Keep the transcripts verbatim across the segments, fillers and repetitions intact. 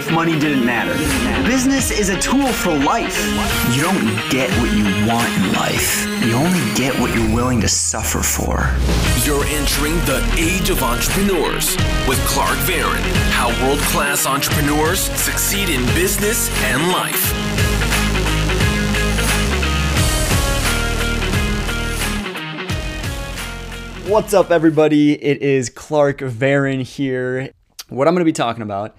if money didn't matter. Business is a tool for life. You don't get what you want in life. You only get what you're willing to suffer for. You're entering the Age of Entrepreneurs with Clark Varin. How world-class entrepreneurs succeed in business and life. What's up, everybody? It is Clark Varin here. What I'm going to be talking about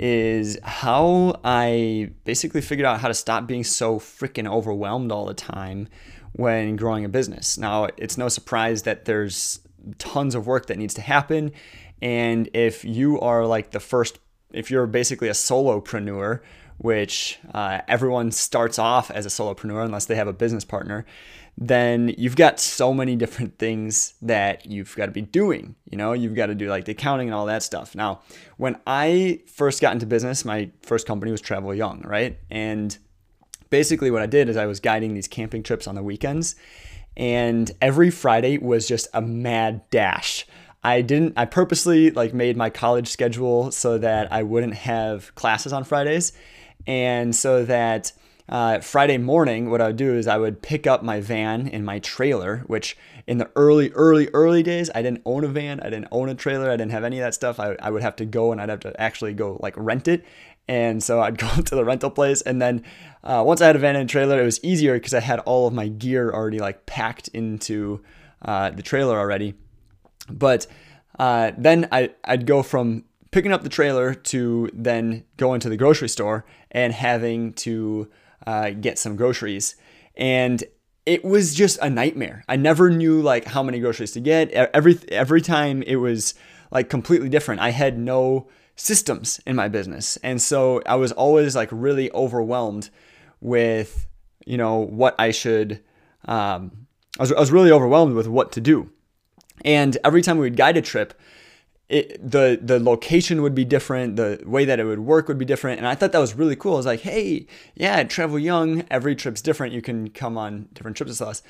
is how I basically figured out how to stop being so freaking overwhelmed all the time when growing a business. Now, it's no surprise that there's tons of work that needs to happen. And if you are like the first, if you're basically a solopreneur, which uh, everyone starts off as a solopreneur unless they have a business partner, then you've got so many different things that you've got to be doing. You know, you've got to do like the accounting and all that stuff. Now, when I first got into business, my first company was Travel Young, right? And basically what I did is I was guiding these camping trips on the weekends, and every Friday was just a mad dash. I didn't, I purposely like made my college schedule so that I wouldn't have classes on Fridays. And so that uh, Friday morning, what I would do is I would pick up my van and my trailer, which in the early, early, early days, I didn't own a van. I didn't own a trailer. I didn't have any of that stuff. I, I would have to go and I'd have to actually go like rent it. And so I'd go to the rental place. And then uh, once I had a van and a trailer, it was easier because I had all of my gear already like packed into uh, the trailer already. But uh, then I, I'd go from picking up the trailer to then going to the grocery store and having to uh, get some groceries. And it was just a nightmare. I never knew like how many groceries to get. Every, every time it was like completely different. I had no systems in my business. And so I was always like really overwhelmed with, you know, what I should, um, I was, I was really overwhelmed with what to do. And every time we would guide a trip, it, the the location would be different, the way that it would work would be different. And I thought that was really cool. I was like, hey, yeah, Travel Young, every trip's different. You can come on different trips with us.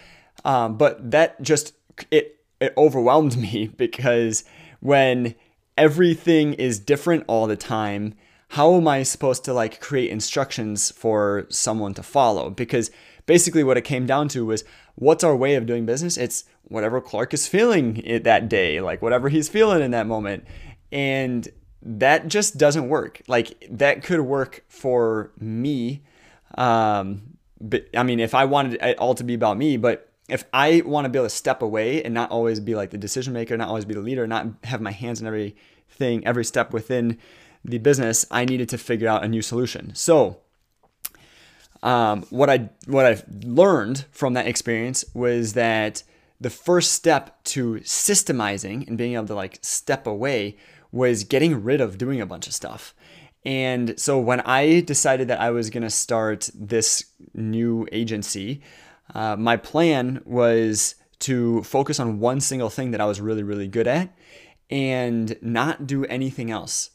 Um, but that just, it it overwhelmed me because when everything is different all the time, how am I supposed to like create instructions for someone to follow? Because basically what it came down to was, what's our way of doing business? It's whatever Clark is feeling it that day, like whatever he's feeling in that moment. And that just doesn't work. Like that could work for me. Um, but I mean, if I wanted it all to be about me, but if I want to be able to step away and not always be like the decision maker, not always be the leader, not have my hands in everything, every step within the business, I needed to figure out a new solution. So Um, what I what I've learned from that experience was that the first step to systemizing and being able to like step away was getting rid of doing a bunch of stuff. And so when I decided that I was going to start this new agency, uh, my plan was to focus on one single thing that I was really, really good at and not do anything else.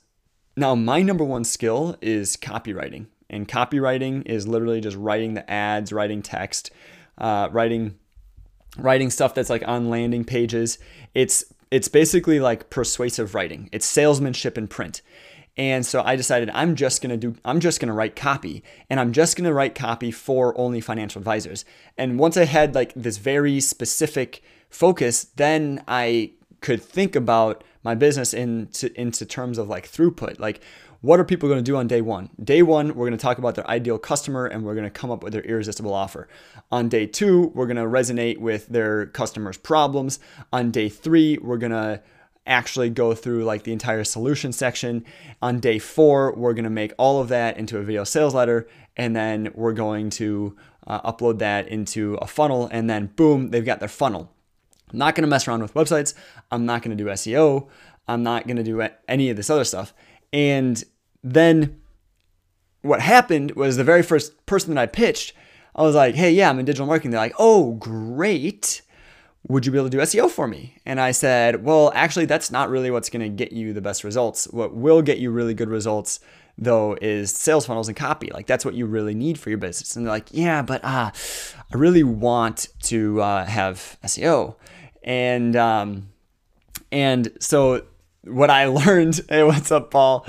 Now, my number one skill is copywriting. And copywriting is literally just writing the ads, writing text, uh, writing, writing stuff that's like on landing pages. It's it's basically like persuasive writing. It's salesmanship in print. And so I decided I'm just gonna do I'm just gonna write copy, and I'm just gonna write copy for only financial advisors. And once I had like this very specific focus, then I could think about my business into into terms of like throughput, like. What are people going to do on day one? Day one, we're going to talk about their ideal customer and we're going to come up with their irresistible offer. On day two, we're going to resonate with their customers' problems. On day three, we're going to actually go through like the entire solution section. On day four, we're going to make all of that into a video sales letter. And then we're going to uh, upload that into a funnel. And then boom, they've got their funnel. I'm not going to mess around with websites. I'm not going to do S E O. I'm not going to do any of this other stuff. And then what happened was the very first person that I pitched, I was like, hey, yeah, I'm in digital marketing. They're like, oh, great. Would you be able to do S E O for me? And I said, well, actually, that's not really what's going to get you the best results. What will get you really good results, though, is sales funnels and copy. Like, that's what you really need for your business. And they're like, yeah, but uh, I really want to uh, have S E O. And, um, and so what I learned, hey, what's up, Paul?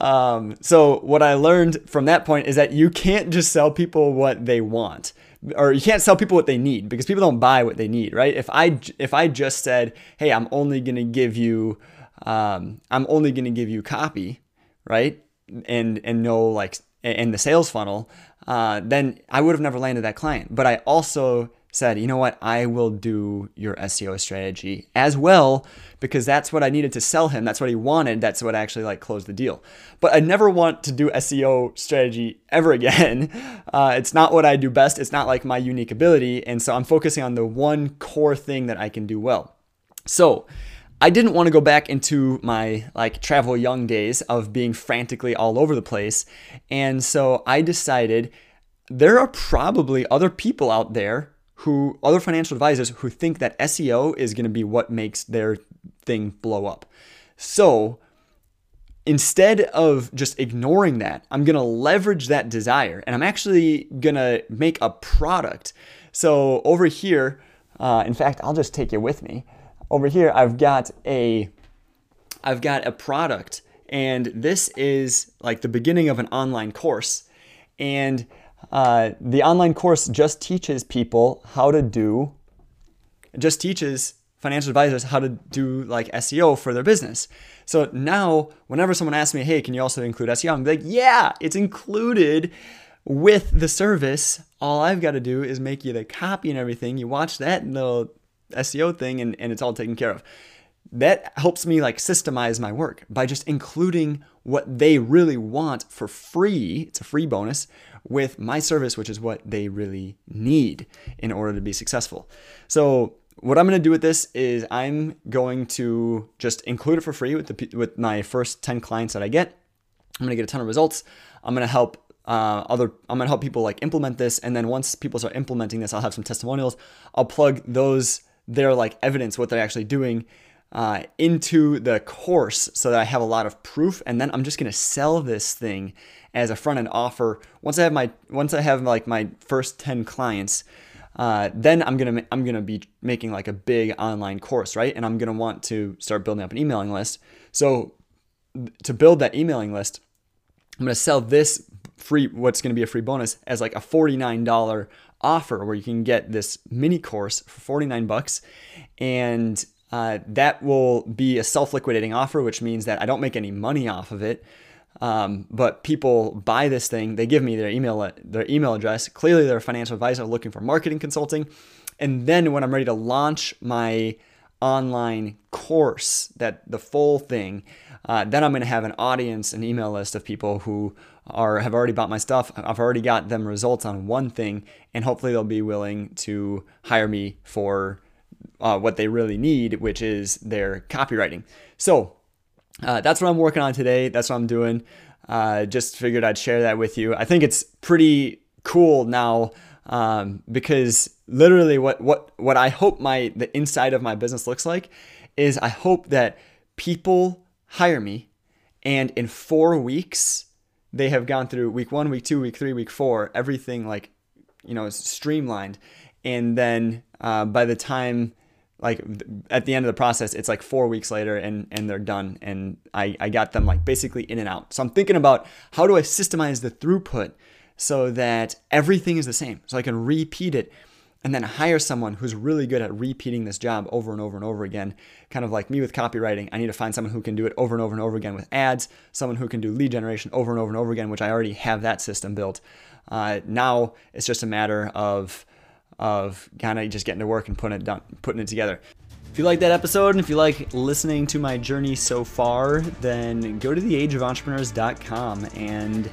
Um, so what I learned from that point is that you can't just sell people what they want, or you can't sell people what they need, because people don't buy what they need, right? If I, if I just said, hey, I'm only going to give you, um, I'm only going to give you copy, right? And, and no, like, and the sales funnel, uh, then I would have never landed that client. But I also said, you know what, I will do your S E O strategy as well, because that's what I needed to sell him. That's what he wanted. That's what actually like closed the deal. But I never want to do S E O strategy ever again. Uh, it's not what I do best. It's not like my unique ability. And so I'm focusing on the one core thing that I can do well. So I didn't want to go back into my like Travel Young days of being frantically all over the place. And so I decided there are probably other people out there who, other financial advisors who think that S E O is going to be what makes their thing blow up. So instead of just ignoring that, I'm going to leverage that desire, and I'm actually going to make a product. So over here, uh, in fact, I'll just take you with me. Over here, I've got a, I've got a product, and this is like the beginning of an online course. And uh, the online course just teaches people how to do, just teaches financial advisors how to do like S E O for their business. So now whenever someone asks me, hey, can you also include S E O? I'm like, yeah, it's included with the service. All I've got to do is make you the copy and everything. You watch that little S E O thing, and, and it's all taken care of. That helps me like systemize my work by just including what they really want for free. It's a free bonus with my service, which is what they really need in order to be successful. So what I'm going to do with this is I'm going to just include it for free with the, with my first ten clients that I get. I'm going to get a ton of results. I'm going to help Uh, other, I'm going to help people like implement this. And then once people start implementing this, I'll have some testimonials. I'll plug those, their like evidence, what they're actually doing, uh, into the course so that I have a lot of proof. And then I'm just going to sell this thing as a front end offer. Once I have my, once I have like my first ten clients, uh, then I'm going to, I'm going to be making like a big online course, right? And I'm going to want to start building up an emailing list. So to build that emailing list, I'm going to sell this free, what's going to be a free bonus, as like a forty-nine dollar offer where you can get this mini course for forty-nine bucks. And uh, that will be a self-liquidating offer, which means that I don't make any money off of it. Um, but people buy this thing, they give me their email, their email address. Clearly they're a financial advisor looking for marketing consulting. And then when I'm ready to launch my online course, that the full thing, uh, then I'm going to have an audience, an email list of people who are, have already bought my stuff. I've already got them results on one thing, and hopefully they'll be willing to hire me for uh, what they really need, which is their copywriting. So uh, that's what I'm working on today. That's what I'm doing. Uh, just figured I'd share that with you. I think it's pretty cool now. Um, because literally what, what, what I hope my, the inside of my business looks like is I hope that people hire me, and in four weeks, they have gone through week one, week two, week three, week four, everything like, you know, is streamlined. And then, uh, by the time, like at the end of the process, it's like four weeks later and, and they're done. And I, I got them like basically in and out. So I'm thinking about, how do I systemize the throughput so that everything is the same, so I can repeat it, and then hire someone who's really good at repeating this job over and over and over again. Kind of like me with copywriting, I need to find someone who can do it over and over and over again with ads, someone who can do lead generation over and over and over again, which I already have that system built. Uh, now it's just a matter of, of kind of just getting to work and putting it done, putting it together. If you like that episode, and if you like listening to my journey so far, then go to the age of entrepreneurs dot com and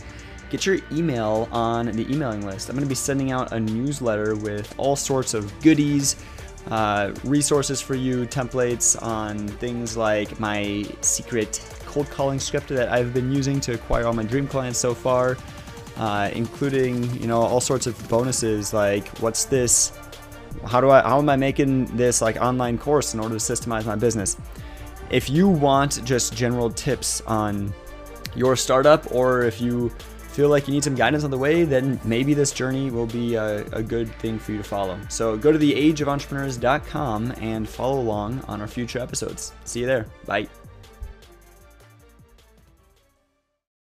get your email on the emailing list. I'm going to be sending out a newsletter with all sorts of goodies, uh, resources for you, templates on things like my secret cold calling script that I've been using to acquire all my dream clients so far, uh, including, you know, all sorts of bonuses like, what's this? How do I, how am I making this like online course in order to systemize my business? If you want just general tips on your startup, or if you feel like you need some guidance on the way, then maybe this journey will be a, a good thing for you to follow. So go to the age of entrepreneurs dot com and follow along on our future episodes. See you there. Bye.